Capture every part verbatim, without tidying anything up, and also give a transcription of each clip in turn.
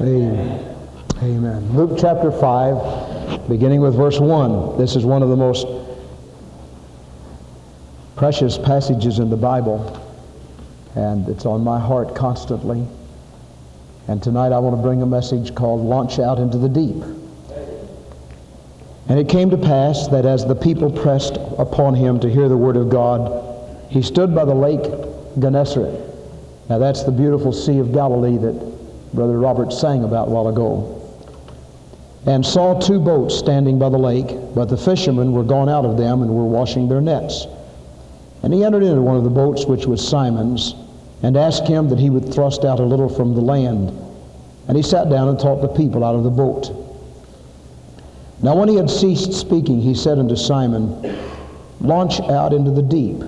Amen. Amen. Luke chapter five, beginning with verse one. This is one of the most precious passages in the Bible, and it's on my heart constantly. And tonight I want to bring a message called Launch Out into the Deep. And it came to pass that as the people pressed upon him to hear the word of God, he stood by the lake Gennesaret. Now that's the beautiful Sea of Galilee that Brother Robert sang about a while ago. And saw two boats standing by the lake, but the fishermen were gone out of them and were washing their nets. And he entered into one of the boats, which was Simon's, and asked him that he would thrust out a little from the land. And he sat down and taught the people out of the boat. Now when he had ceased speaking, he said unto Simon, Launch out into the deep,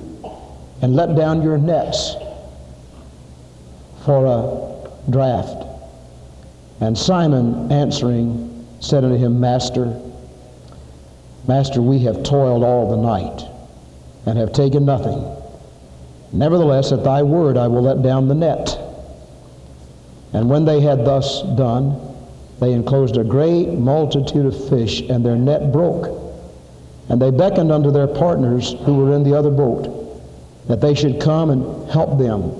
and let down your nets for a draught. And Simon answering said unto him, Master, Master, we have toiled all the night, and have taken nothing. Nevertheless, at thy word I will let down the net. And when they had thus done, they enclosed a great multitude of fish, and their net broke. And they beckoned unto their partners who were in the other boat, that they should come and help them.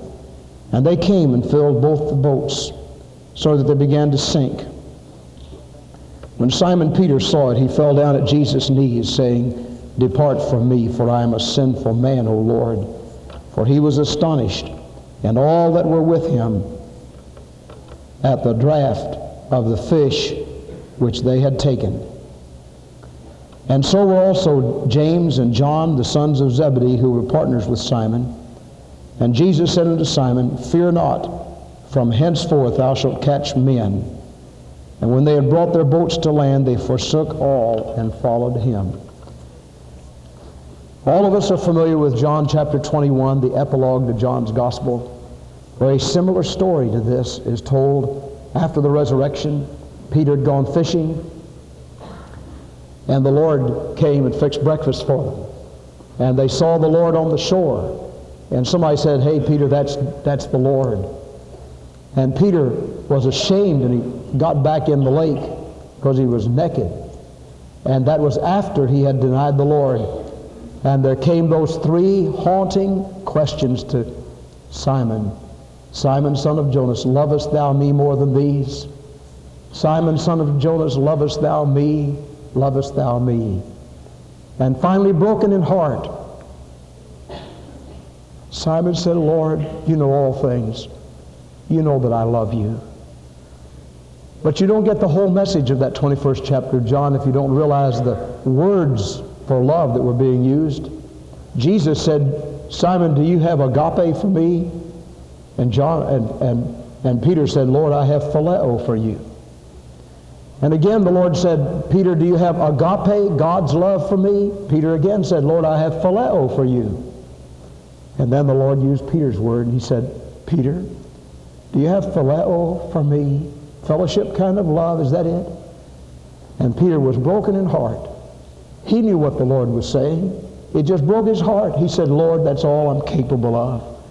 And they came and filled both the boats, so that they began to sink. When Simon Peter saw it, he fell down at Jesus' knees, saying, Depart from me, for I am a sinful man, O Lord. For he was astonished, and all that were with him, at the draught of the fish which they had taken. And so were also James and John, the sons of Zebedee, who were partners with Simon. And Jesus said unto Simon, Fear not, from henceforth thou shalt catch men. And when they had brought their boats to land, they forsook all and followed him. All of us are familiar with John chapter twenty-one, the epilogue to John's Gospel, where a similar story to this is told. After the resurrection, Peter had gone fishing, and the Lord came and fixed breakfast for them. And they saw the Lord on the shore, and somebody said, Hey, Peter, that's that's the Lord. And Peter was ashamed, and he got back in the lake because he was naked. And that was after he had denied the Lord. And there came those three haunting questions to Simon. Simon, son of Jonas, lovest thou me more than these? Simon, son of Jonas, lovest thou me? Lovest thou me? And finally, broken in heart, Simon said, Lord, you know all things. You know that I love you. But you don't get the whole message of that twenty-first chapter of John if you don't realize the words for love that were being used. Jesus said, Simon, do you have agape for me? And John and, and, and Peter said, Lord, I have phileo for you. And again the Lord said, Peter, do you have agape, God's love for me? Peter again said, Lord, I have phileo for you. And then the Lord used Peter's word, and he said, Peter, do you have phileo for me? Fellowship kind of love, is that it? And Peter was broken in heart. He knew what the Lord was saying. It just broke his heart. He said, Lord, that's all I'm capable of.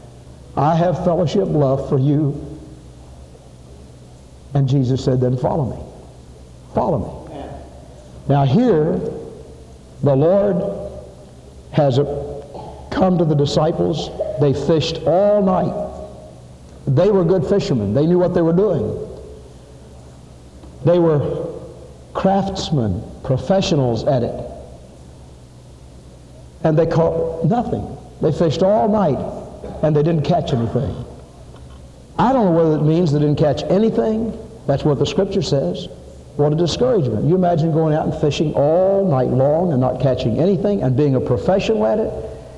I have fellowship, love for you. And Jesus said, then follow me. Follow me. Now here, the Lord has come to the disciples. They fished all night. They were good fishermen. They knew what they were doing. They were craftsmen, professionals at it. And they caught nothing. They fished all night, and they didn't catch anything. I don't know whether it means they didn't catch anything. That's what the Scripture says. What a discouragement. You imagine going out and fishing all night long and not catching anything and being a professional at it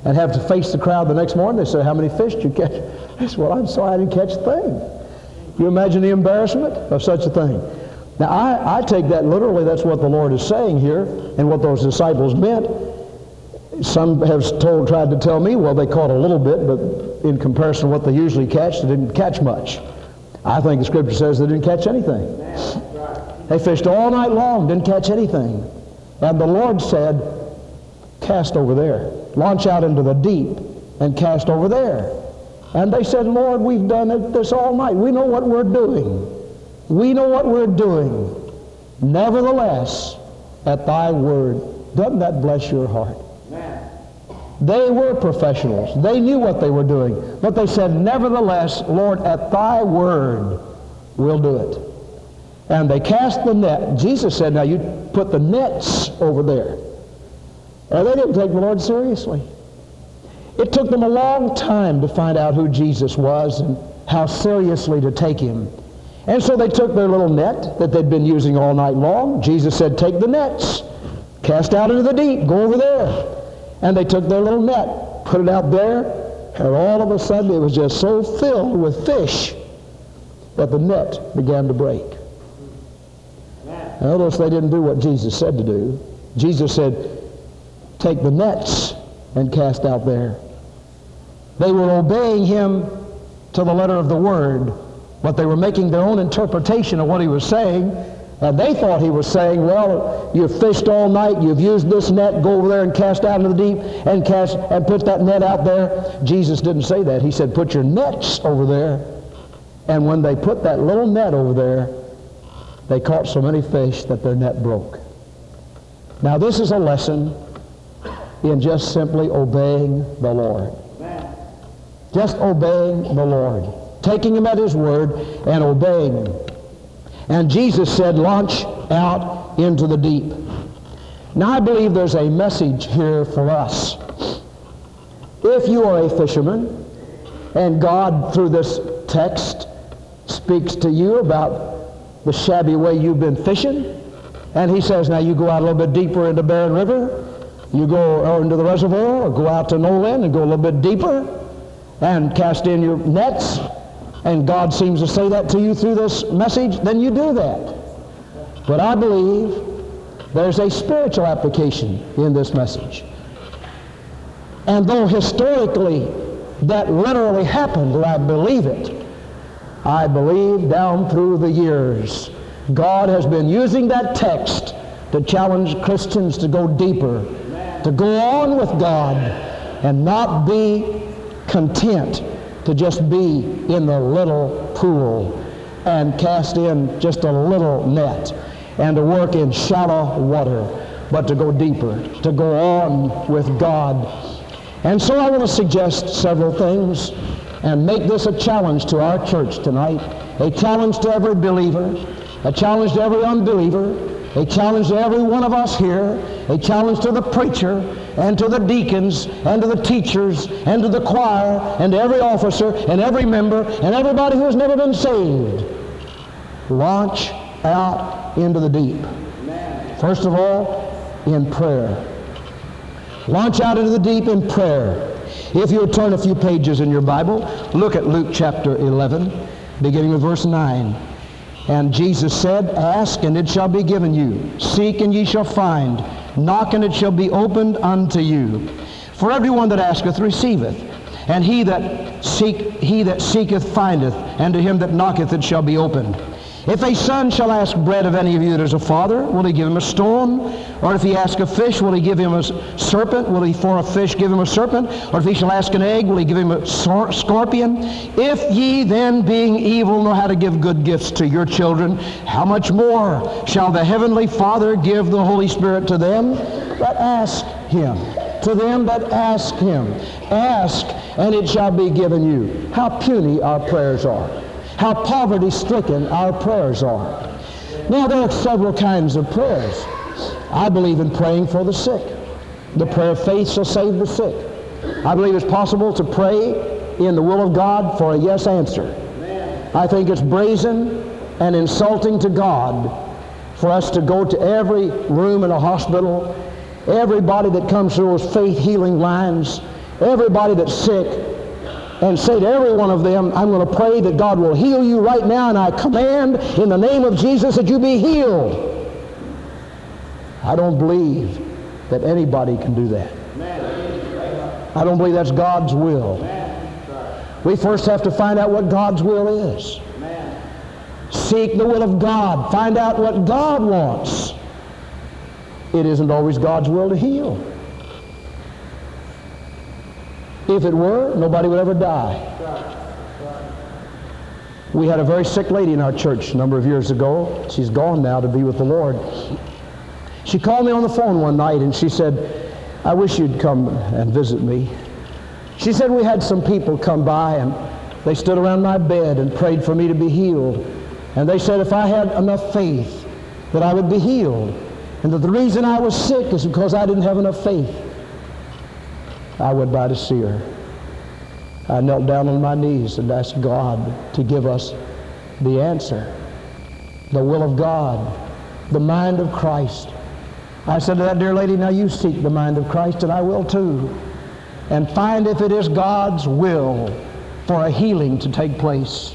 and have to face the crowd the next morning. They say, how many fish did you catch? I said, well, I'm sorry I didn't catch a thing. You imagine the embarrassment of such a thing. Now, I, I take that literally. That's what the Lord is saying here and what those disciples meant. Some have told, tried to tell me, well, they caught a little bit, but in comparison to what they usually catch, they didn't catch much. I think the Scripture says they didn't catch anything. They fished all night long, didn't catch anything. And the Lord said, cast over there. Launch out into the deep and cast over there. And they said, Lord, we've done this all night. We know what we're doing. We know what we're doing. Nevertheless, at thy word. Doesn't that bless your heart? Amen. They were professionals. They knew what they were doing. But they said, nevertheless, Lord, at thy word, we'll do it. And they cast the net. Jesus said, now you put the nets over there. And they didn't take the Lord seriously. It took them a long time to find out who Jesus was and how seriously to take him. And so they took their little net that they'd been using all night long. Jesus said, take the nets, cast out into the deep, go over there. And they took their little net, put it out there, and all of a sudden it was just so filled with fish that the net began to break. Notice they didn't do what Jesus said to do. Jesus said, take the nets and cast out there. They were obeying him to the letter of the word, but they were making their own interpretation of what he was saying. And they thought he was saying, well, you've fished all night, you've used this net, go over there and cast out into the deep and cast and put that net out there. Jesus didn't say that. He said, put your nets over there. And when they put that little net over there, they caught so many fish that their net broke. Now this is a lesson in just simply obeying the Lord. Just obeying the Lord. Taking him at his word and obeying him. And Jesus said, launch out into the deep. Now I believe there's a message here for us. If you are a fisherman, and God through this text speaks to you about the shabby way you've been fishing, and he says, now you go out a little bit deeper into Barren River, you go into the reservoir, or go out to Noland and go a little bit deeper, and cast in your nets, and God seems to say that to you through this message, then you do that. But I believe there's a spiritual application in this message. And though historically that literally happened, and I believe it, I believe down through the years, God has been using that text to challenge Christians to go deeper, to go on with God, and not be content to just be in the little pool and cast in just a little net and to work in shallow water, but to go deeper, to go on with God. And so I want to suggest several things and make this a challenge to our church tonight, a challenge to every believer, a challenge to every unbeliever, a challenge to every one of us here, a challenge to the preacher, and to the deacons, and to the teachers, and to the choir, and to every officer, and every member, and everybody who has never been saved. Launch out into the deep. First of all, in prayer. Launch out into the deep in prayer. If you'll turn a few pages in your Bible, look at Luke chapter eleven, beginning with verse nine. And Jesus said, ask, and it shall be given you. Seek, and ye shall find. Knock, and it shall be opened unto you. For everyone that asketh receiveth, and he that seek, he that seeketh findeth, and to him that knocketh it shall be opened. If a son shall ask bread of any of you that is a father, will he give him a stone? Or if he ask a fish, will he give him a serpent? Will he for a fish give him a serpent? Or if he shall ask an egg, will he give him a scorpion? If ye then, being evil, know how to give good gifts to your children, how much more shall the heavenly Father give the Holy Spirit to them that ask him? To them that ask him. Ask, and it shall be given you. How puny our prayers are. How poverty-stricken our prayers are. Now, there are several kinds of prayers. I believe in praying for the sick. The prayer of faith shall save the sick. I believe it's possible to pray in the will of God for a yes answer. I think it's brazen and insulting to God for us to go to every room in a hospital, everybody that comes through those faith healing lines, everybody that's sick, and say to every one of them, I'm going to pray that God will heal you right now, and I command in the name of Jesus that you be healed. I don't believe that anybody can do that. I don't believe that's God's will. We first have to find out what God's will is. Seek the will of God. Find out what God wants. It isn't always God's will to heal. If it were, nobody would ever die. We had a very sick lady in our church a number of years ago. She's gone now to be with the Lord. She called me on the phone one night and she said, I wish you'd come and visit me. She said, we had some people come by and they stood around my bed and prayed for me to be healed. And they said if I had enough faith that I would be healed. And that the reason I was sick is because I didn't have enough faith. I went by to see her. I knelt down on my knees and asked God to give us the answer, the will of God, the mind of Christ. I said to that dear lady, now you seek the mind of Christ and I will too. And find if it is God's will for a healing to take place.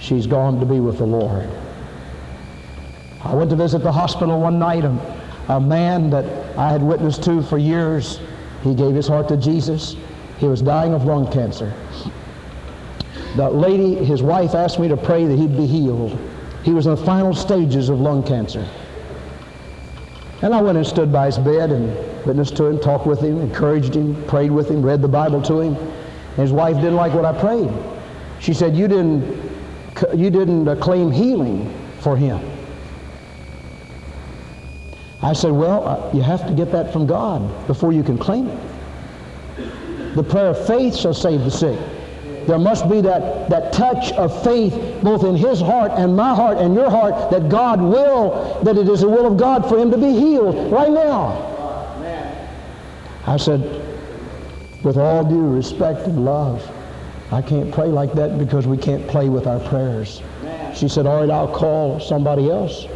She's gone to be with the Lord. I went to visit the hospital one night, and a man that I had witnessed to for years, he gave his heart to Jesus. He was dying of lung cancer. The lady, his wife, asked me to pray that he'd be healed. He was in the final stages of lung cancer. And I went and stood by his bed and witnessed to him, talked with him, encouraged him, prayed with him, read the Bible to him. And his wife didn't like what I prayed. She said, you didn't You didn't claim healing for him. I said, well, you have to get that from God before you can claim it. The prayer of faith shall save the sick. There must be that, that touch of faith both in his heart and my heart and your heart that God will, that it is the will of God for him to be healed right now. I said, with all due respect and love, I can't pray like that because we can't play with our prayers. She said, all right, I'll call somebody else.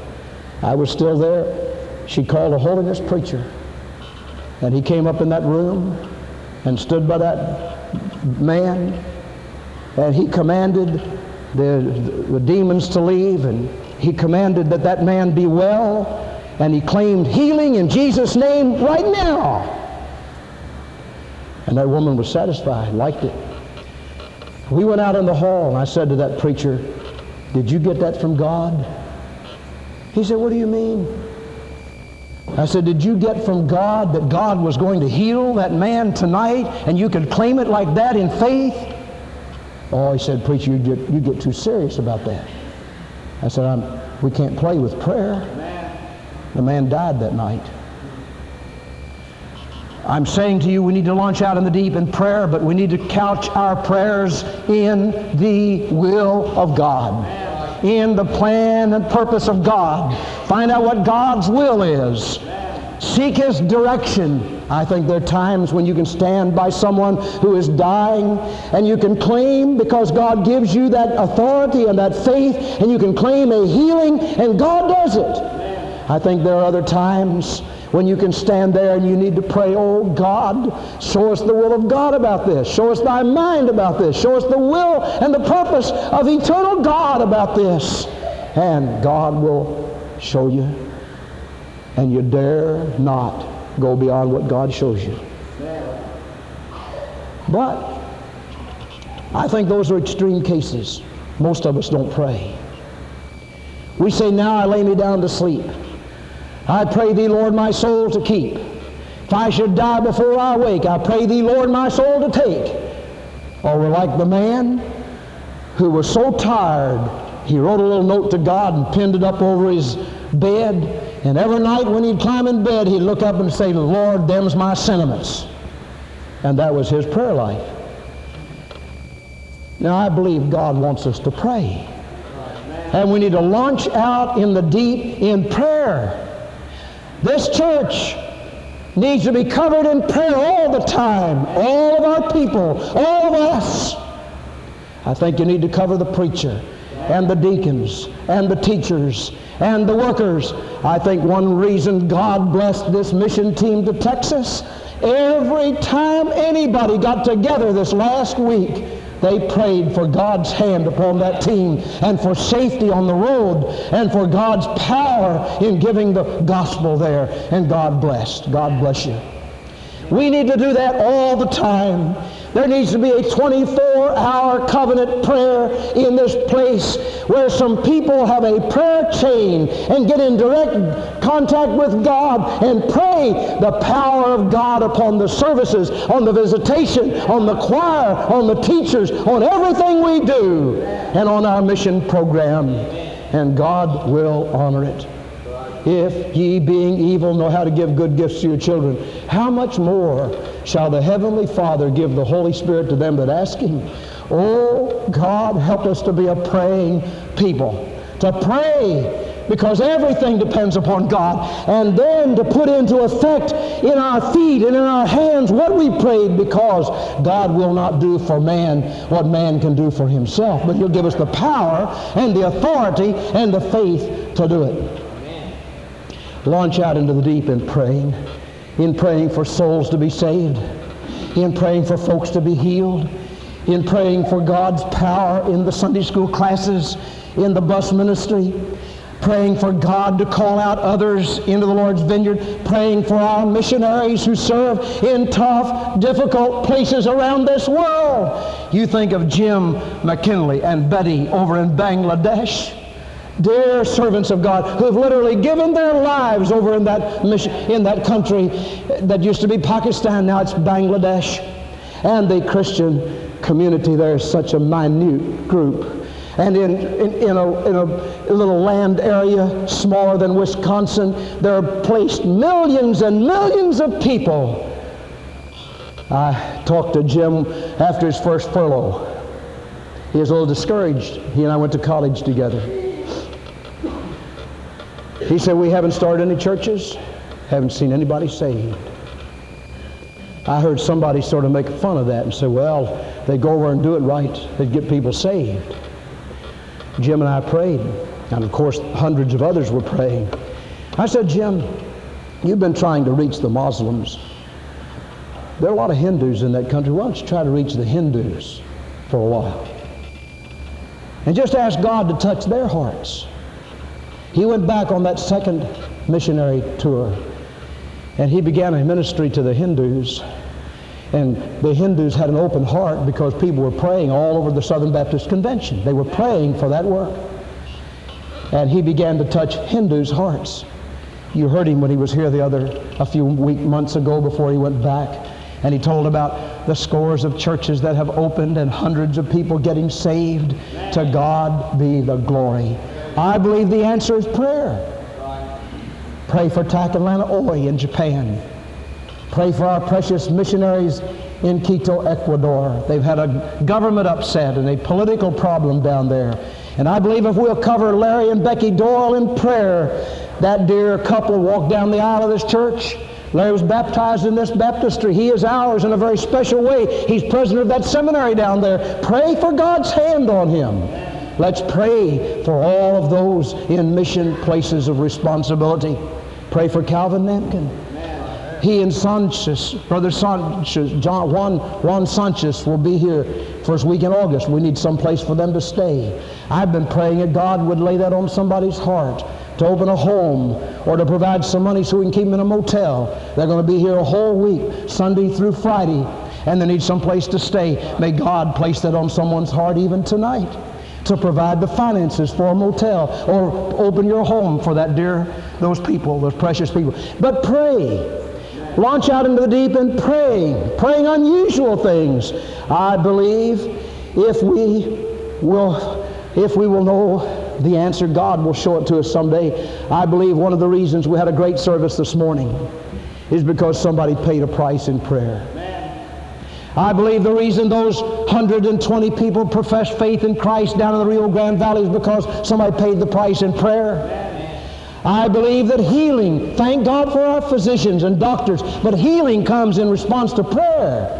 I was still there. She called a holiness preacher. And he came up in that room and stood by that man. And he commanded the, the demons to leave. And he commanded that that man be well. And he claimed healing in Jesus' name right now. And that woman was satisfied, liked it. We went out in the hall, and I said to that preacher, did you get that from God? He said, what do you mean? I said, did you get from God that God was going to heal that man tonight, and you could claim it like that in faith? Oh, he said, preacher, you get, you get too serious about that. I said, I'm, we can't play with prayer. The man died that night. I'm saying to you, we need to launch out in the deep in prayer, but we need to couch our prayers in the will of God, in the plan and purpose of God. Find out what God's will is. Seek his direction. I think there are times when you can stand by someone who is dying and you can claim, because God gives you that authority and that faith, and you can claim a healing, and God does it. I think there are other times when you can stand there and you need to pray, oh God, show us the will of God about this. Show us thy mind about this. Show us the will and the purpose of eternal God about this. And God will show you. And you dare not go beyond what God shows you. But I think those are extreme cases. Most of us don't pray. We say, now I lay me down to sleep. I pray thee, Lord, my soul to keep. If I should die before I wake, I pray thee, Lord, my soul to take. Or we're like the man who was so tired, he wrote a little note to God and pinned it up over his bed. And every night when he'd climb in bed, he'd look up and say, Lord, them's my sentiments. And that was his prayer life. Now, I believe God wants us to pray. And we need to launch out in the deep in prayer. This church needs to be covered in prayer all the time. All of our people, all of us. I think you need to cover the preacher and the deacons and the teachers and the workers. I think one reason God blessed this mission team to Texas, every time anybody got together this last week, they prayed for God's hand upon that team and for safety on the road and for God's power in giving the gospel there. And God blessed. God bless you. We need to do that all the time. There needs to be a twenty-four hour covenant prayer in this place where some people have a prayer chain and get in direct contact with God and pray the power of God upon the services, on the visitation, on the choir, on the teachers, on everything we do, and on our mission program. And God will honor it. If ye being evil know how to give good gifts to your children, how much more shall the Heavenly Father give the Holy Spirit to them that ask him? Oh, God, help us to be a praying people, to pray, because everything depends upon God, and then to put into effect in our feet and in our hands what we prayed, because God will not do for man what man can do for himself, but he'll give us the power and the authority and the faith to do it. Launch out into the deep in praying, in praying for souls to be saved, in praying for folks to be healed, in praying for God's power in the Sunday school classes, in the bus ministry, praying for God to call out others into the Lord's vineyard, praying for our missionaries who serve in tough, difficult places around this world. You think of Jim McKinley and Betty over in Bangladesh. Dear servants of God who have literally given their lives over in that mission, in that country that used to be Pakistan, now it's Bangladesh. And the Christian community there is such a minute group. And in, in, in, a, in a little land area smaller than Wisconsin, there are placed millions and millions of people. I talked to Jim after his first furlough. He was a little discouraged. He and I went to college together. He said, we haven't started any churches, haven't seen anybody saved. I heard somebody sort of make fun of that and say, well, they go over and do it right, they'd get people saved. Jim and I prayed, and of course hundreds of others were praying. I said, Jim, you've been trying to reach the Muslims. There are a lot of Hindus in that country. Why don't you try to reach the Hindus for a while? And just ask God to touch their hearts. He went back on that second missionary tour, and he began a ministry to the Hindus. And the Hindus had an open heart because people were praying all over the Southern Baptist Convention. They were praying for that work. And he began to touch Hindus' hearts. You heard him when he was here the other, a few week, months ago before he went back. And he told about the scores of churches that have opened and hundreds of people getting saved. To God be the glory. I believe the answer is prayer. Pray for Takalana Oi in Japan. Pray for our precious missionaries in Quito, Ecuador. They've had a government upset and a political problem down there. And I believe if we'll cover Larry and Becky Doyle in prayer, that dear couple walked down the aisle of this church. Larry was baptized in this baptistry. He is ours in a very special way. He's president of that seminary down there. Pray for God's hand on him. Let's pray for all of those in mission places of responsibility. Pray for Calvin Namkin. He and Sanchez, Brother Sanchez, John, Juan, Juan Sanchez will be here first week in August. We need some place for them to stay. I've been praying that God would lay that on somebody's heart to open a home or to provide some money so we can keep them in a motel. They're going to be here a whole week, Sunday through Friday, and they need some place to stay. May God place that on someone's heart even tonight to provide the finances for a motel or open your home for that dear, those people, those precious people. But pray. Launch out into the deep and praying, praying unusual things. I believe if we will, if we will know the answer, God will show it to us someday. I believe one of the reasons we had a great service this morning is because somebody paid a price in prayer. I believe the reason those one hundred twenty people professed faith in Christ down in the Rio Grande Valley is because somebody paid the price in prayer. I believe that healing, thank God for our physicians and doctors, but healing comes in response to prayer.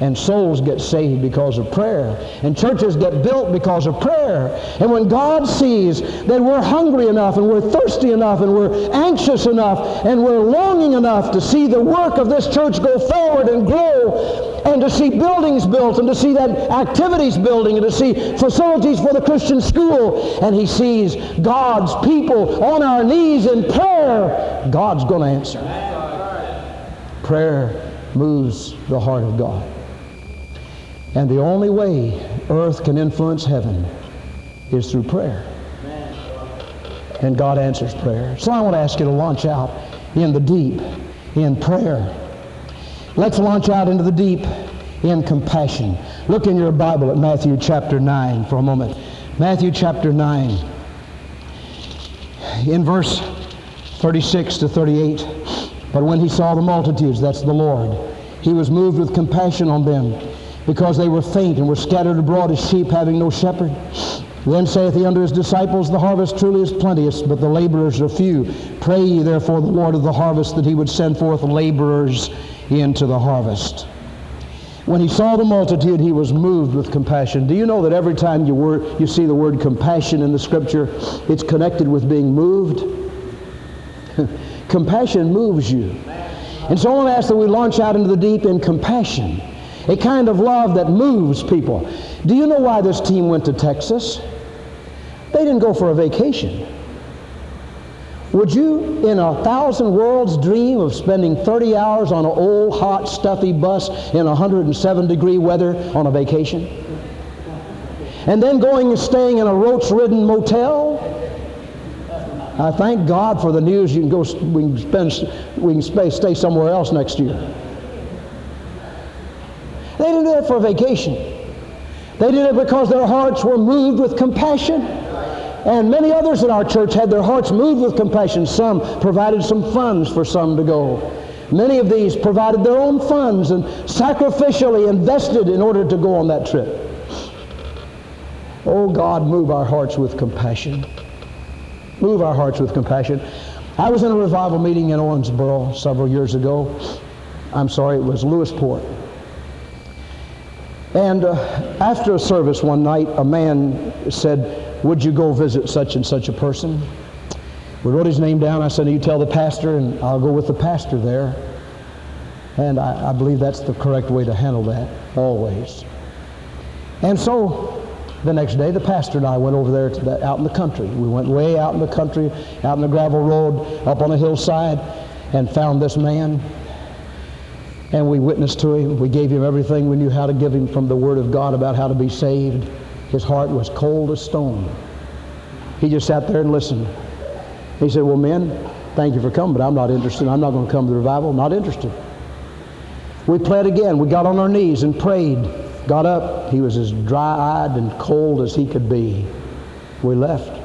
And souls get saved because of prayer. And churches get built because of prayer. And when God sees that we're hungry enough and we're thirsty enough and we're anxious enough and we're longing enough to see the work of this church go forward and grow and to see buildings built and to see that activities building and to see facilities for the Christian school, and he sees God's people on our knees in prayer, God's going to answer. Prayer moves the heart of God. And the only way earth can influence heaven is through prayer. And God answers prayer. So I want to ask you to launch out in the deep in prayer. Let's launch out into the deep in compassion. Look in your Bible at Matthew chapter nine for a moment. Matthew chapter nine. In verse thirty-six to thirty-eight, but when he saw the multitudes, that's the Lord, he was moved with compassion on them, because they were faint and were scattered abroad as sheep having no shepherd. Then saith he unto his disciples, the harvest truly is plenteous, but the laborers are few. Pray ye therefore the Lord of the harvest that he would send forth laborers into the harvest. When he saw the multitude, he was moved with compassion. Do you know that every time you, word, you see the word compassion in the Scripture, it's connected with being moved? Compassion moves you. And so I want to ask that we launch out into the deep in compassion, a kind of love that moves people. Do you know why this team went to Texas? They didn't go for a vacation. Would you, in a thousand worlds, dream of spending thirty hours on an old, hot, stuffy bus in one hundred seven degree weather on a vacation? And then going and staying in a roach-ridden motel? I thank God for the news. You can go, we can, spend, we can stay, stay somewhere else next year. They didn't do it for a vacation. They did it because their hearts were moved with compassion. And many others in our church had their hearts moved with compassion. Some provided some funds for some to go. Many of these provided their own funds and sacrificially invested in order to go on that trip. Oh God, move our hearts with compassion. Move our hearts with compassion. I was in a revival meeting in Owensboro several years ago. I'm sorry, it was Lewisport. And uh, after a service one night, a man said, would you go visit such and such a person? We wrote his name down. I said, you tell the pastor, and I'll go with the pastor there. And I, I believe that's the correct way to handle that, always. And so the next day, the pastor and I went over there to the, out in the country. We went way out in the country, out in the gravel road, up on a hillside, and found this man. And we witnessed to him. We gave him everything we knew how to give him from the Word of God about how to be saved. His heart was cold as stone. He just sat there and listened. He said, well, men, thank you for coming, but I'm not interested. I'm not going to come to the revival. I'm not interested. We pled again. We got on our knees and prayed. Got up. He was as dry-eyed and cold as he could be. We left.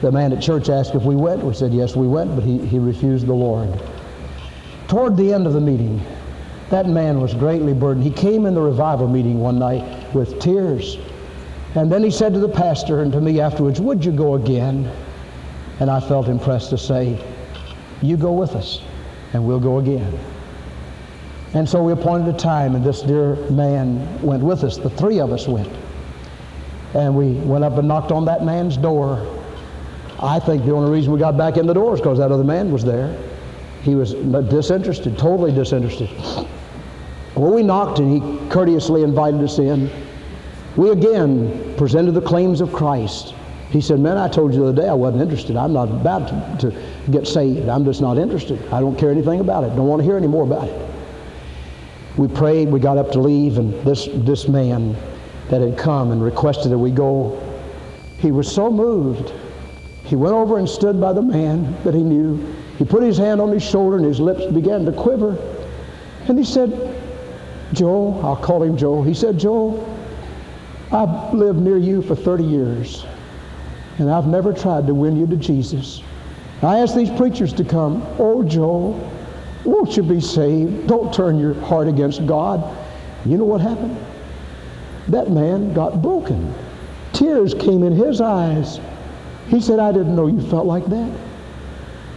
The man at church asked if we went. We said, yes, we went, but he, he refused the Lord. Toward the end of the meeting, that man was greatly burdened. He came in the revival meeting one night with tears. And then he said to the pastor and to me afterwards, would you go again? And I felt impressed to say, you go with us and we'll go again. And so we appointed a time, and this dear man went with us. The three of us went. And we went up and knocked on that man's door. I think the only reason we got back in the door is because that other man was there. He was disinterested, totally disinterested. Well, we knocked, and he courteously invited us in. We again presented the claims of Christ. He said, man, I told you the other day I wasn't interested. I'm not about to, to get saved. I'm just not interested. I don't care anything about it. Don't want to hear any more about it. We prayed. We got up to leave, and this, this man that had come and requested that we go, he was so moved. He went over and stood by the man that he knew. He put his hand on his shoulder, and his lips began to quiver. And he said, Joel, I'll call him Joel. He said, Joel, I've lived near you for thirty years, and I've never tried to win you to Jesus. I asked these preachers to come. Oh, Joel, won't you be saved? Don't turn your heart against God. You know what happened? That man got broken. Tears came in his eyes. He said, I didn't know you felt like that.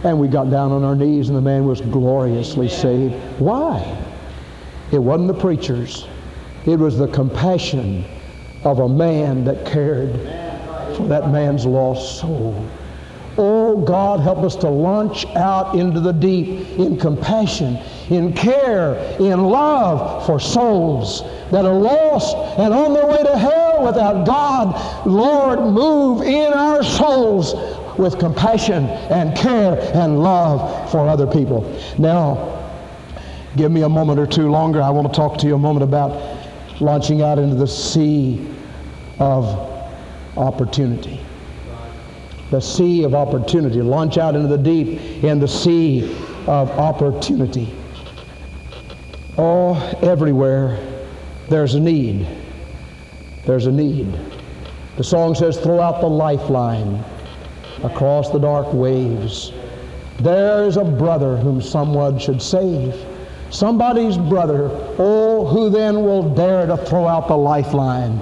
And we got down on our knees, and the man was gloriously saved. Why? It wasn't the preachers. It was the compassion of a man that cared for that man's lost soul. Oh, God, help us to launch out into the deep in compassion, in care, in love for souls that are lost and on their way to hell without God. Lord, move in our souls with compassion and care and love for other people. Now, give me a moment or two longer. I want to talk to you a moment about launching out into the sea of opportunity. The sea of opportunity. Launch out into the deep in the sea of opportunity. Oh, everywhere there's a need. There's a need. The song says, throw out the lifeline across the dark waves. There is a brother whom someone should save. Somebody's brother. Oh, who then will dare to throw out the lifeline?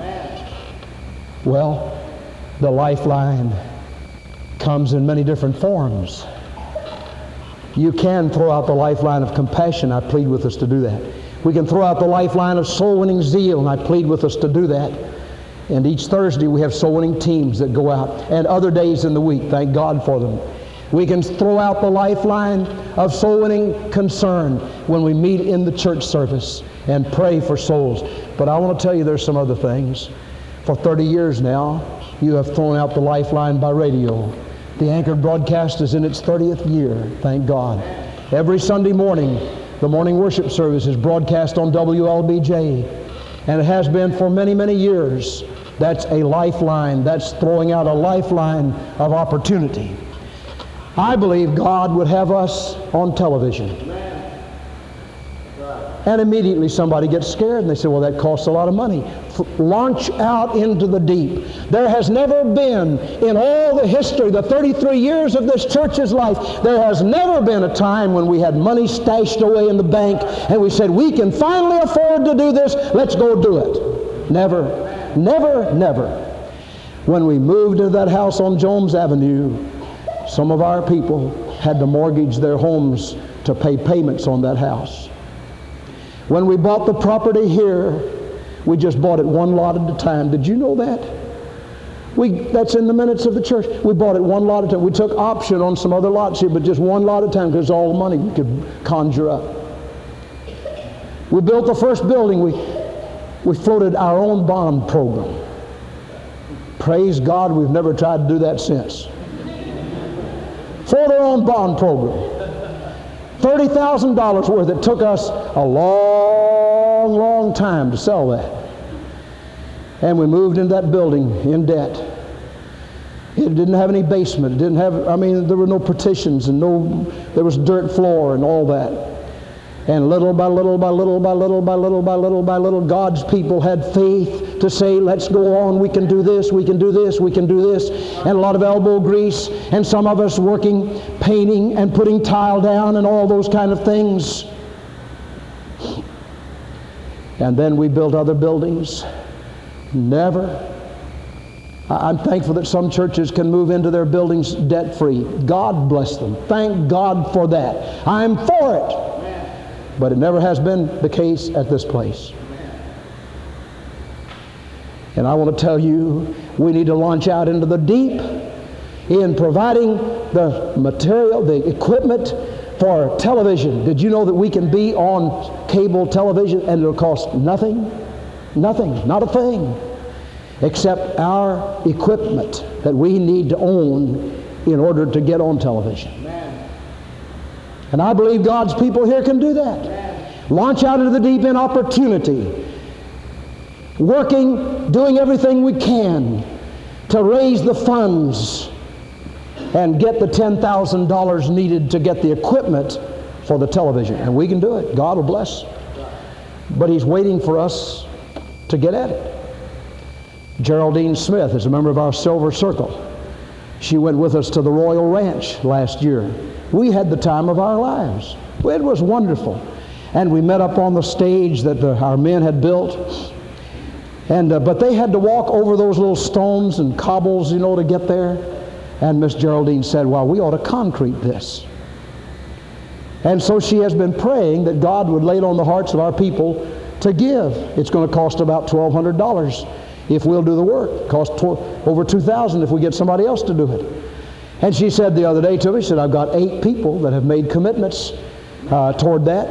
Well, the lifeline comes in many different forms. You can throw out the lifeline of compassion. I plead with us to do that. We can throw out the lifeline of soul-winning zeal, and I plead with us to do that. And each Thursday we have soul-winning teams that go out, and other days in the week, thank God for them. We can throw out the lifeline of soul-winning concern when we meet in the church service and pray for souls. But I want to tell you there's some other things. For thirty years now, you have thrown out the lifeline by radio. The Anchor broadcast is in its thirtieth year, thank God. Every Sunday morning, the morning worship service is broadcast on W L B J. And it has been for many, many years. That's a lifeline. That's throwing out a lifeline of opportunity. I believe God would have us on television. And immediately somebody gets scared and they say, well, that costs a lot of money. F- launch out into the deep. There has never been in all the history, the thirty-three years of this church's life, there has never been a time when we had money stashed away in the bank and we said, we can finally afford to do this, let's go do it. Never, never, never. When we moved to that house on Jones Avenue, some of our people had to mortgage their homes to pay payments on that house. When we bought the property here, we just bought it one lot at a time. Did you know that? We, that's in the minutes of the church. We bought it one lot at a time. We took option on some other lots here, but just one lot at a time because all the money we could conjure up. We built the first building. We, we floated our own bond program. Praise God, we've never tried to do that since. Float our own bond program. thirty thousand dollars worth. It took us a long, long time to sell that. And we moved into that building in debt. It didn't have any basement. It didn't have, I mean, there were no partitions and no, there was dirt floor and all that. And little by little by little by little by little by little by little, God's people had faith to say, let's go on, we can do this, we can do this, we can do this. And a lot of elbow grease, and some of us working, painting, and putting tile down, and all those kind of things. And then we built other buildings. Never. I'm thankful that some churches can move into their buildings debt-free. God bless them. Thank God for that. I'm for it. But it never has been the case at this place. And I want to tell you, we need to launch out into the deep in providing the material, the equipment for television. Did you know that we can be on cable television and it'll cost nothing? Nothing, not a thing, except our equipment that we need to own in order to get on television. And I believe God's people here can do that. Launch out into the deep in opportunity. Working, doing everything we can to raise the funds and get the ten thousand dollars needed to get the equipment for the television. And we can do it. God will bless. But He's waiting for us to get at it. Geraldine Smith is a member of our Silver Circle. She went with us to the Royal Ranch last year. We had the time of our lives. It was wonderful. And we met up on the stage that the, our men had built. And uh, but they had to walk over those little stones and cobbles, you know, to get there. And Miss Geraldine said, well, we ought to concrete this. And so she has been praying that God would lay it on the hearts of our people to give. It's going to cost about twelve hundred dollars if we'll do the work. It costs tw- over two thousand dollars if we get somebody else to do it. And she said the other day to me, she said, I've got eight people that have made commitments uh, toward that.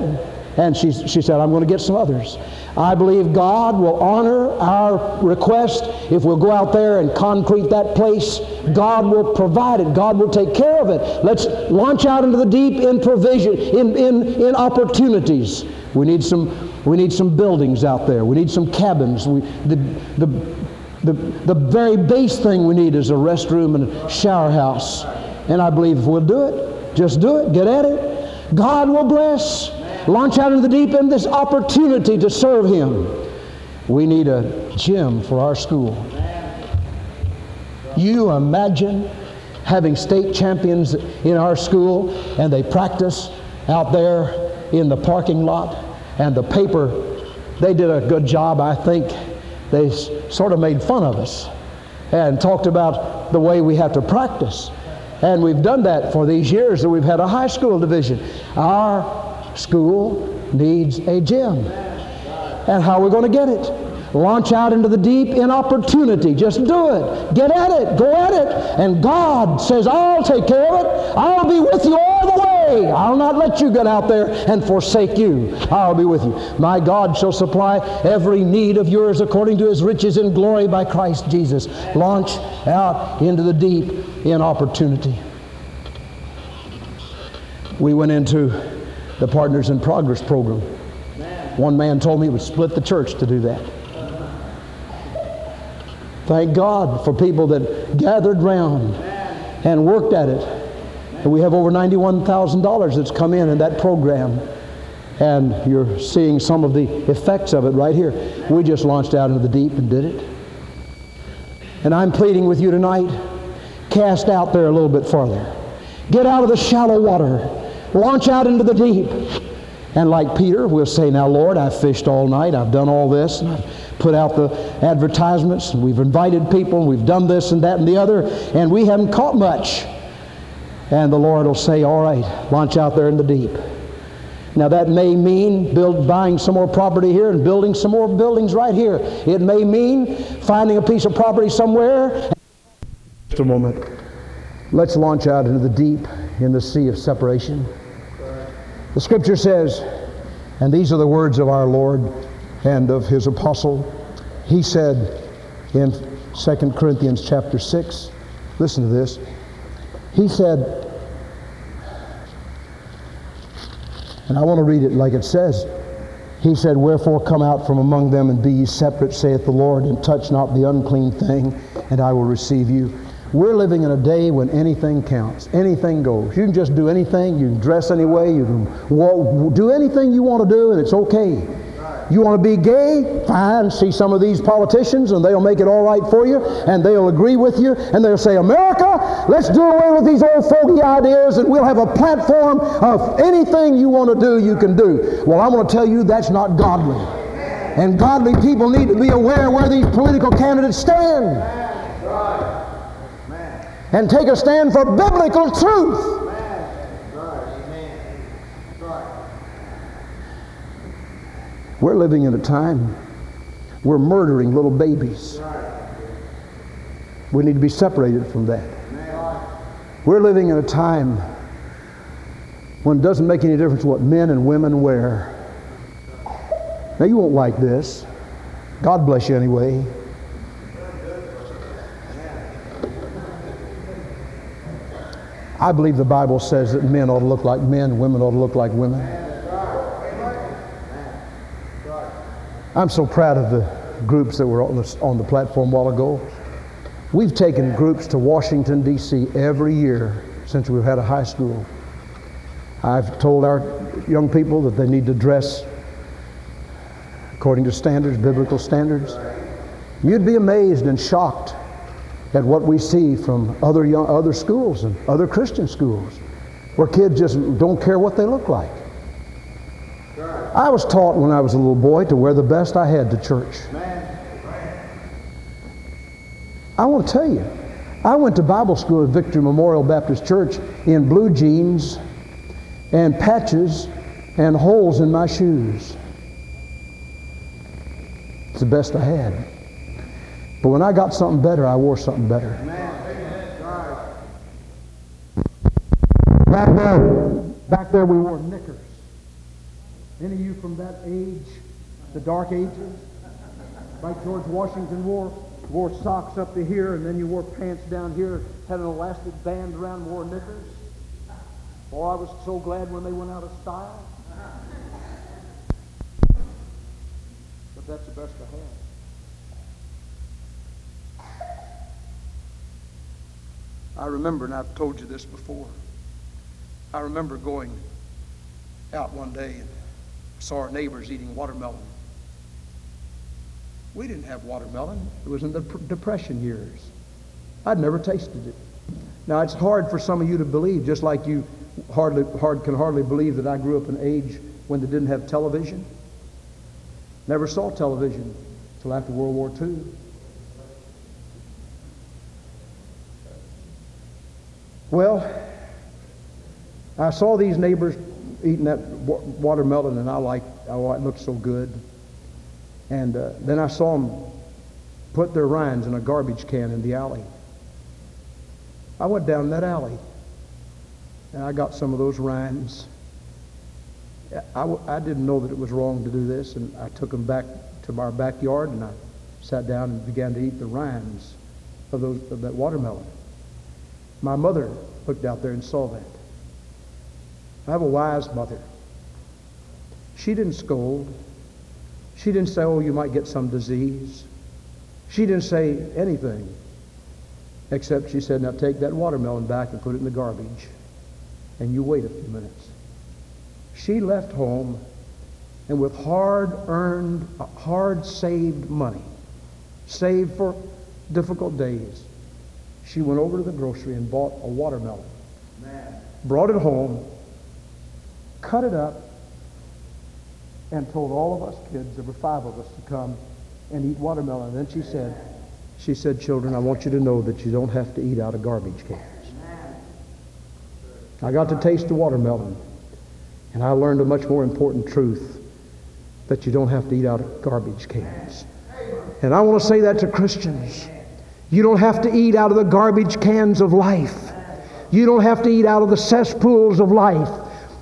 And she, she said, I'm going to get some others. I believe God will honor our request. If we'll go out there and concrete that place, God will provide it. God will take care of it. Let's launch out into the deep in provision, in, in, in opportunities. We need some We need some buildings out there. We need some cabins. We, the, the, the, the very base thing we need is a restroom and a shower house. And I believe if we'll do it, just do it, get at it, God will bless. Launch out into the deep end this opportunity to serve Him. We need a gym for our school. You imagine having state champions in our school, and they practice out there in the parking lot, and the paper, they did a good job, I think. They s- sort of made fun of us and talked about the way we have to practice. And we've done that for these years that we've had a high school division. Our school needs a gym. And how are we going to get it? Launch out into the deep in opportunity. Just do it. Get at it. Go at it. And God says, I'll take care of it. I'll be with you all the way. I'll not let you get out there and forsake you. I'll be with you. My God shall supply every need of yours according to His riches in glory by Christ Jesus. Launch out into the deep in opportunity. We went into the Partners in Progress program. One man told me it would split the church to do that. Thank God for people that gathered round and worked at it. And we have over ninety-one thousand dollars that's come in in that program. And you're seeing some of the effects of it right here. We just launched out into the deep and did it. And I'm pleading with you tonight, cast out there a little bit farther. Get out of the shallow water. Launch out into the deep. And like Peter, we'll say, now, Lord, I've fished all night. I've done all this. And I've put out the advertisements. And we've invited people. And we've done this and that and the other. And we haven't caught much. And the Lord will say, all right, launch out there in the deep. Now, that may mean build, buying some more property here and building some more buildings right here. It may mean finding a piece of property somewhere. Just a moment. Let's launch out into the deep in the sea of separation. The Scripture says, and these are the words of our Lord and of His apostle. He said in Second Corinthians chapter six, listen to this. He said, and I want to read it like it says. He said, wherefore come out from among them and be ye separate, saith the Lord, and touch not the unclean thing, and I will receive you. We're living in a day when anything counts. Anything goes. You can just do anything. You can dress any way. You can walk, do anything you want to do, and it's okay. You want to be gay? Fine. See some of these politicians, and they'll make it all right for you, and they'll agree with you, and they'll say, America, let's do away with these old fogey ideas, and we'll have a platform of anything you want to do, you can do. Well, I want to tell you that's not godly. And godly people need to be aware where these political candidates stand. And take a stand for biblical truth. We're living in a time we're murdering little babies. We need to be separated from that. We're living in a time when it doesn't make any difference what men and women wear. Now you won't like this. God bless you anyway. I believe the Bible says that men ought to look like men, women ought to look like women. I'm so proud of the groups that were on the platform a while ago. We've taken groups to Washington, D C every year since we've had a high school. I've told our young people that they need to dress according to standards, biblical standards. You'd be amazed and shocked at what we see from other young, other schools and other Christian schools, where kids just don't care what they look like. I was taught when I was a little boy to wear the best I had to church. I want to tell you, I went to Bible school at Victory Memorial Baptist Church in blue jeans and patches and holes in my shoes. It's the best I had. But when I got something better, I wore something better. Back there, back there we wore knickers. Any of you from that age, the dark ages, like George Washington wore, wore socks up to here, and then you wore pants down here, had an elastic band around, wore knickers. Boy, I was so glad when they went out of style. because that's the best I have. I remember, and I've told you this before, I remember going out one day and saw our neighbors eating watermelon. We didn't have watermelon. It was in the Depression years. I'd never tasted it. Now, it's hard for some of you to believe, just like you hardly hard can hardly believe that I grew up in an age when they didn't have television. Never saw television until after World War Two. Well, I saw these neighbors eating that watermelon, and I liked, oh, it looked so good. And uh, then I saw them put their rinds in a garbage can in the alley. I went down that alley, and I got some of those rinds. I, w- I didn't know that it was wrong to do this, and I took them back to our backyard, and I sat down and began to eat the rinds of, those, of that watermelon. My mother looked out there and saw that. I have a wise mother. She didn't scold. She didn't say, oh, you might get some disease. She didn't say anything, except she said, now take that watermelon back and put it in the garbage, and you wait a few minutes. She left home, and with hard-earned, hard-saved money, saved for difficult days, she went over to the grocery and bought a watermelon, Man. Brought it home, cut it up, and told all of us kids, there were five of us, to come and eat watermelon. And then she said, she said, children, I want you to know that you don't have to eat out of garbage cans. I got to taste the watermelon, and I learned a much more important truth, that you don't have to eat out of garbage cans. And I want to say that to Christians. You don't have to eat out of the garbage cans of life. You don't have to eat out of the cesspools of life.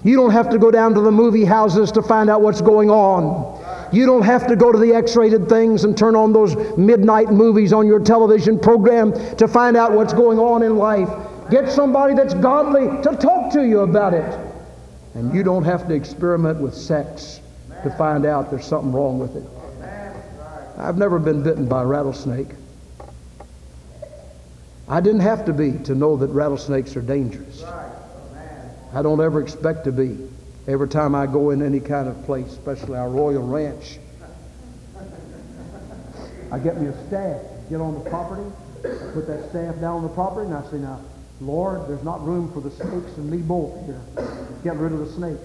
You don't have to go down to the movie houses to find out what's going on. You don't have to go to the X-rated things and turn on those midnight movies on your television program to find out what's going on in life. Get somebody that's godly to talk to you about it. And you don't have to experiment with sex to find out there's something wrong with it. I've never been bitten by a rattlesnake. I didn't have to be to know that rattlesnakes are dangerous. I don't ever expect to be. Every time I go in any kind of place, especially our Royal Ranch, I get me a staff, get on the property, I put that staff down on the property, and I say, now, Lord, there's not room for the snakes and me both here. Get rid of the snakes.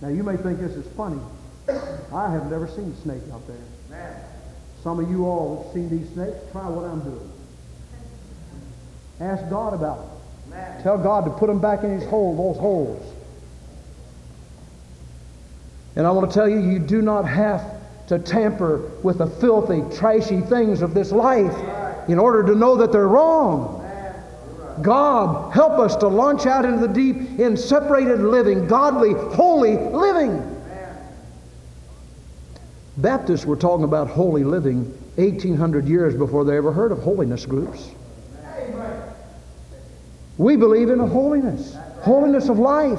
Now, you may think this is funny. I have never seen a snake out there. Some of you all have seen these snakes. Try what I'm doing. Ask God about it. Man. Tell God to put them back in his hole, those holes. And I want to tell you, you do not have to tamper with the filthy, trashy things of this life in order to know that they're wrong. God, help us to launch out into the deep in separated living, godly, holy living. Baptists were talking about holy living eighteen hundred years before they ever heard of holiness groups. We believe in holiness, holiness of life,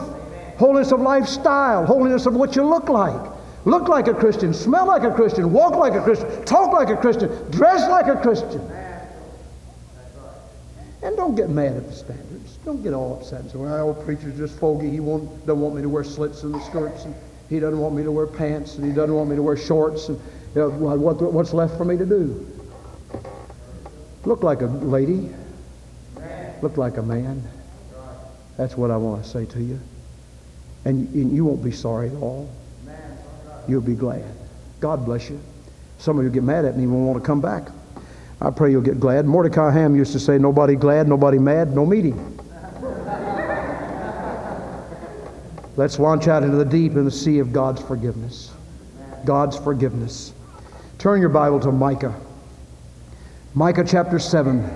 holiness of lifestyle, holiness of what you look like. Look like a Christian, smell like a Christian, walk like a Christian, talk like a Christian, dress like a Christian. And don't get mad at the standards. Don't get all upset and say, well, the preacher's just fogey. He won't, doesn't want me to wear slits in the skirts, and he doesn't want me to wear pants, and he doesn't want me to wear shorts, and you know, what, what's left for me to do? Look like a lady. Look like a man. That's what I want to say to you. And, and you won't be sorry at all. You'll be glad. God bless you. Some of you get mad at me and won't want to come back. I pray you'll get glad. Mordecai Ham used to say, nobody glad, nobody mad, no meeting. Let's launch out into the deep in the sea of God's forgiveness. God's forgiveness. Turn your Bible to Micah. Micah chapter seven.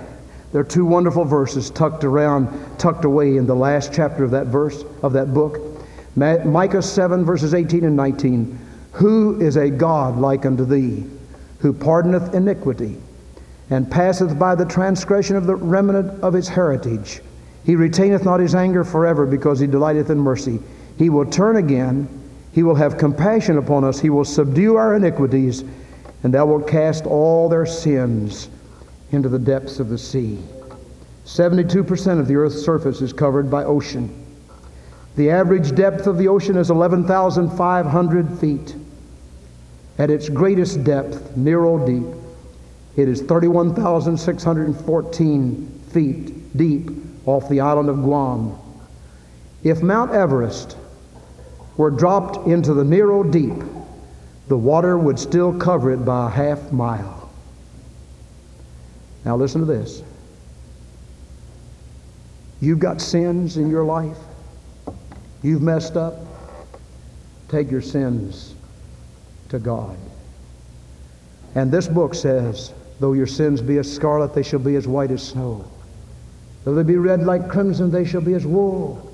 There are two wonderful verses tucked around, tucked away in the last chapter of that verse, of that book. Micah seven, verses eighteen and nineteen. Who is a God like unto thee, who pardoneth iniquity, and passeth by the transgression of the remnant of his heritage? He retaineth not his anger forever, because he delighteth in mercy. He will turn again He will have compassion upon us. He will subdue our iniquities, and thou wilt cast all their sins into the depths of the sea. seventy-two percent of the earth's surface is covered by ocean. The average depth of the ocean is eleven thousand five hundred feet. At its greatest depth, Nero Deep, it is thirty-one thousand six hundred fourteen feet deep off the island of Guam. If Mount Everest were dropped into the Nero Deep, the water would still cover it by a half mile. Now listen to this. You've got sins in your life. You've messed up. Take your sins to God. And this book says, though your sins be as scarlet, they shall be as white as snow. Though they be red like crimson, they shall be as wool.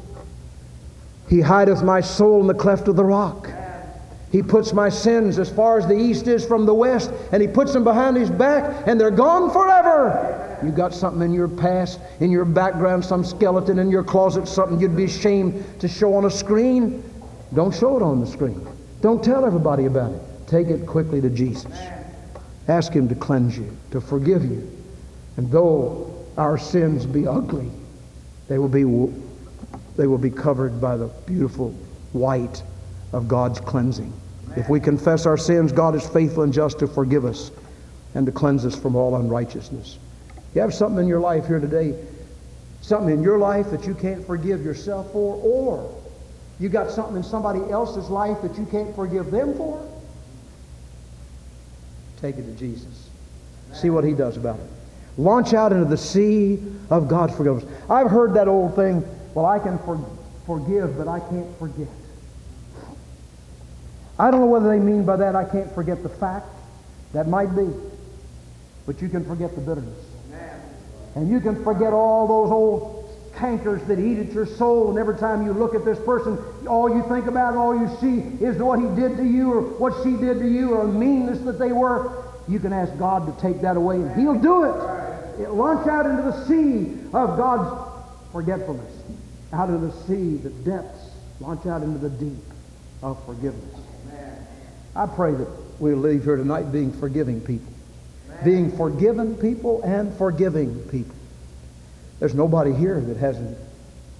He hideth my soul in the cleft of the rock. He puts my sins as far as the east is from the west, and he puts them behind his back, and they're gone forever. You got something in your past, in your background, some skeleton in your closet, something you'd be ashamed to show on a screen. Don't show it on the screen. Don't tell everybody about it. Take it quickly to Jesus. Ask him to cleanse you, to forgive you. And though our sins be ugly, they will be They will be covered by the beautiful white of God's cleansing. Amen. If we confess our sins, God is faithful and just to forgive us and to cleanse us from all unrighteousness. You have something in your life here today, something in your life that you can't forgive yourself for, or you got something in somebody else's life that you can't forgive them for, take it to Jesus. Amen. See what he does about it. Launch out into the sea of God's forgiveness. I've heard that old thing, well, I can for, forgive, but I can't forget. I don't know whether they mean by that I can't forget the fact. That might be. But you can forget the bitterness. Amen. And you can forget all those old cankers that eat at your soul, and every time you look at this person, all you think about, all you see is what he did to you or what she did to you or the meanness that they were. You can ask God to take that away, and he'll do it. Launch out into the sea of God's forgetfulness. Out of the sea, the depths, launch out into the deep of forgiveness. Amen. I pray that we'll leave here tonight being forgiving people. Amen. Being forgiven people and forgiving people. There's nobody here that hasn't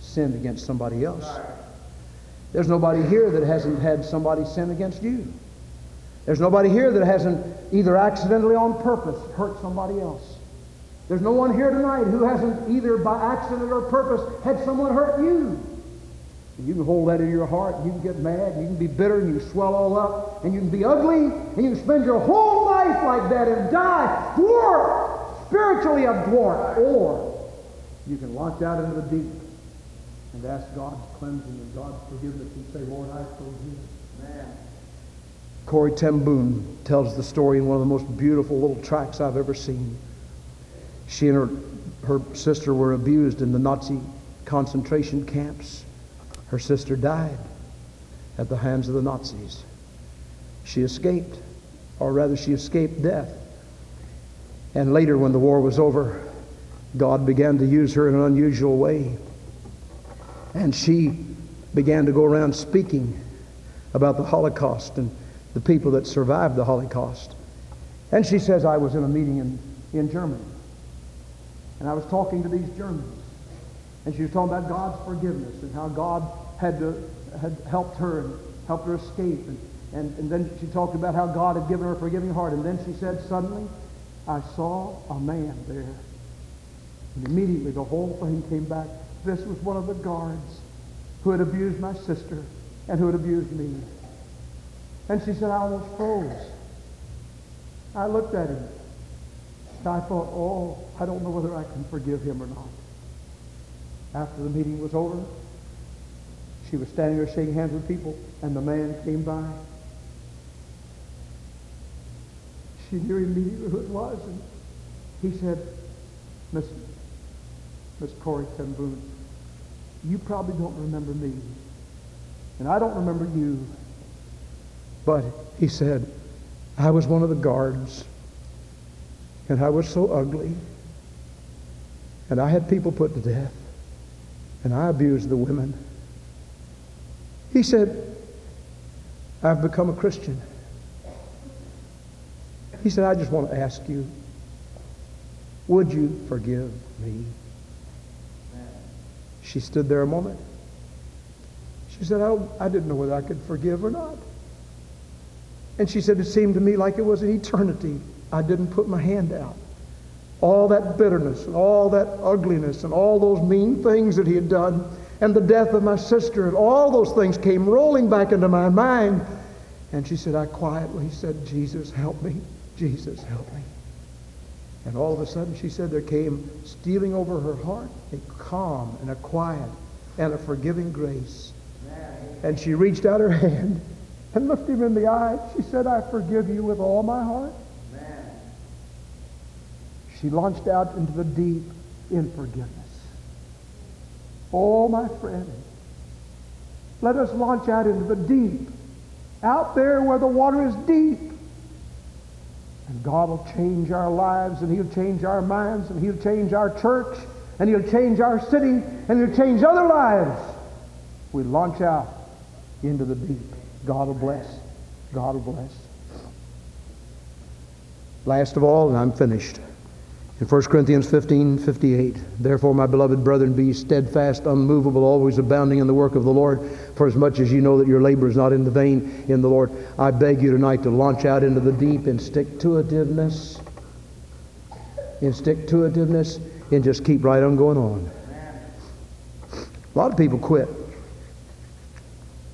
sinned against somebody else. There's nobody here that hasn't had somebody sin against you. There's nobody here that hasn't either accidentally on purpose hurt somebody else. There's no one here tonight who hasn't either by accident or purpose had someone hurt you. And you can hold that in your heart, and you can get mad, and you can be bitter, and you can swell all up, and you can be ugly, and you can spend your whole life like that and die dwarfed, spiritually a dwarf. Or you can launch out into the deep and ask God's cleansing and God's forgiveness and say, Lord, I forgive. Man. Corey Ten Boom tells the story in one of the most beautiful little tracts I've ever seen. She and her, her sister were abused in the Nazi concentration camps. Her sister died at the hands of the Nazis. She escaped, or rather she escaped death. And later when the war was over, God began to use her in an unusual way. And she began to go around speaking about the Holocaust and the people that survived the Holocaust. And she says, I was in a meeting in, in Germany. And I was talking to these Germans, and she was talking about God's forgiveness and how God had to, had helped her and helped her escape. And, and, and then she talked about how God had given her a forgiving heart. And then she said, suddenly, I saw a man there. And immediately the whole thing came back. This was one of the guards who had abused my sister and who had abused me. And she said, I almost froze. I looked at him. I thought, oh, I don't know whether I can forgive him or not. After the meeting was over, she was standing there shaking hands with people, and the man came by. She knew immediately who it was, and he said, Miss, Miss Corey Ten Boom, you probably don't remember me, and I don't remember you. But he said, I was one of the guards, and I was so ugly, and I had people put to death, and I abused the women. He said, I've become a Christian. He said, I just want to ask you, would you forgive me? She stood there a moment. She said, I, I didn't know whether I could forgive or not. And she said, it seemed to me like it was an eternity. I didn't put my hand out. All that bitterness and all that ugliness and all those mean things that he had done and the death of my sister and all those things came rolling back into my mind. And she said, I quietly said, Jesus, help me. Jesus, help me. And all of a sudden, she said, there came stealing over her heart a calm and a quiet and a forgiving grace. And she reached out her hand and looked him in the eye. She said, I forgive you with all my heart. She launched out into the deep in forgiveness. Oh, my friend, let us launch out into the deep, out there where the water is deep. And God will change our lives, and he'll change our minds, and he'll change our church, and he'll change our city, and he'll change other lives. We launch out into the deep. God will bless. God will bless. Last of all, and I'm finished. In First Corinthians fifteen fifty-eight, therefore, my beloved brethren, be steadfast, unmovable, always abounding in the work of the Lord, for as much as you know that your labor is not in vain in the Lord. I beg you tonight to launch out into the deep in stick-to-itiveness, in stick-to-itiveness, and just keep right on going on. A lot of people quit.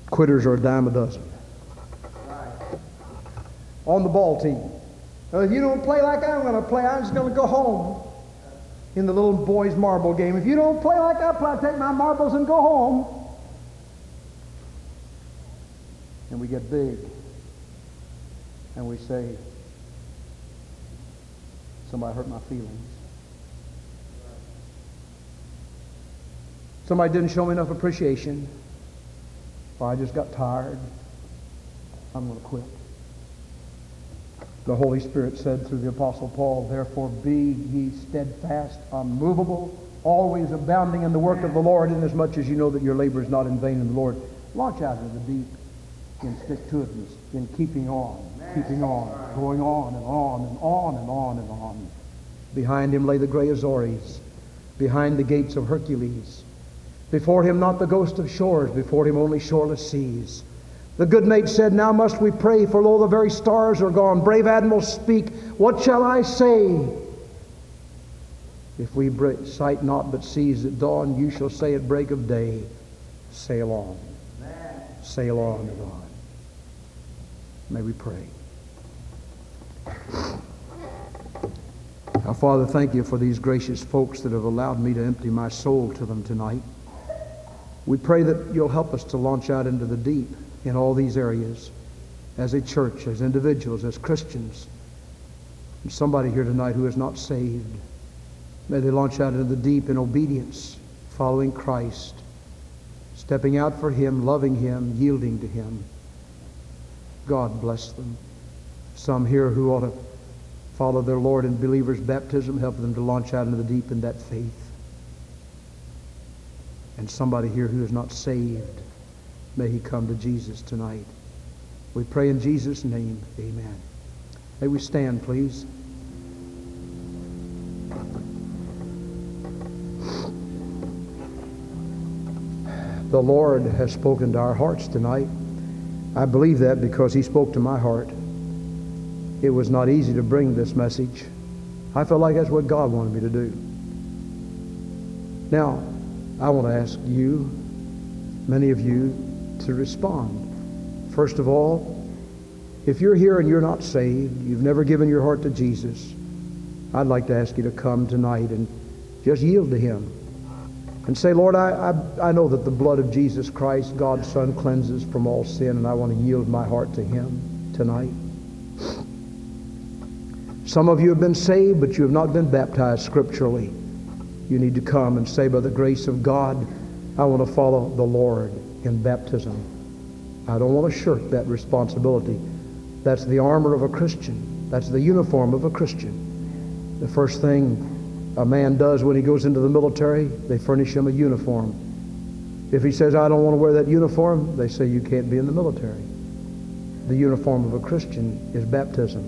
Quitters are a dime a dozen. On the ball team. Well, if you don't play like I'm going to play, I'm just going to go home in the little boys' marble game. If you don't play like I play, I take my marbles and go home. And we get big. And we say, somebody hurt my feelings. Somebody didn't show me enough appreciation. Or I just got tired. I'm going to quit. The Holy Spirit said through the Apostle Paul, therefore be ye steadfast, unmovable, always abounding in the work of the Lord, inasmuch as you know that your labor is not in vain in the Lord. Launch out into the deep in stick-to-itiveness, in keeping on, keeping on, going on and on and on and on and on. Behind him lay the gray Azores, behind the gates of Hercules. Before him not the ghost of shores, before him only shoreless seas. The good mate said, now must we pray, for lo, the very stars are gone. Brave admiral, speak, what shall I say? If we sight not but seas at dawn, you shall say at break of day, sail on, sail on and on. May we pray. Now, Father, thank you for these gracious folks that have allowed me to empty my soul to them tonight. We pray that you'll help us to launch out into the deep in all these areas, as a church, as individuals, as Christians. And somebody here tonight who is not saved, may they launch out into the deep in obedience, following Christ, stepping out for him, loving him, yielding to him. God bless them. Some here who ought to follow their Lord in believers' baptism, help them to launch out into the deep in that faith. And somebody here who is not saved, may he come to Jesus tonight. We pray in Jesus' name, amen. May we stand, please. The Lord has spoken to our hearts tonight. I believe that because he spoke to my heart. It was not easy to bring this message. I felt like that's what God wanted me to do. Now, I want to ask you, many of you, to respond. First of all, if you're here and you're not saved, you've never given your heart to Jesus, I'd like to ask you to come tonight and just yield to him and say, Lord, I, I, I know that the blood of Jesus Christ, God's Son, cleanses from all sin, and I want to yield my heart to him tonight. Some of you have been saved, but you have not been baptized scripturally. You need to come and say, by the grace of God, I want to follow the Lord in baptism. I don't want to shirk that responsibility. That's the armor of a Christian. That's the uniform of a Christian. The first thing a man does when he goes into the military, they furnish him a uniform. If he says, I don't want to wear that uniform, they say, you can't be in the military. the uniform of a Christian is baptism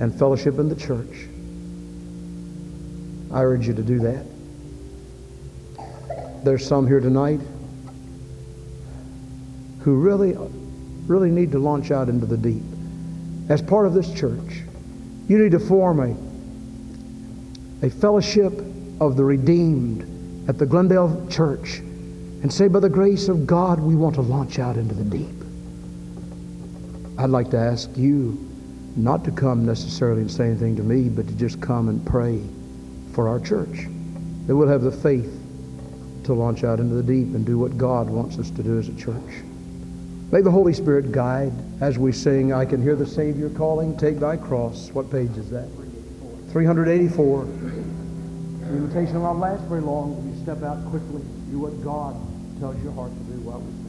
and fellowship in the church. I urge you to do that. There's some here tonight who really, really need to launch out into the deep. As part of this church, you need to form a, a fellowship of the redeemed at the Glendale Church and say, by the grace of God, we want to launch out into the deep. I'd like to ask you not to come necessarily and say anything to me, but to just come and pray for our church, that we'll have the faith to launch out into the deep and do what God wants us to do as a church. May the Holy Spirit guide as we sing, I Can Hear the Savior Calling, Take Thy Cross. What page is that? three eighty-four. The invitation will not last very long. You step out quickly. Do what God tells your heart to do while we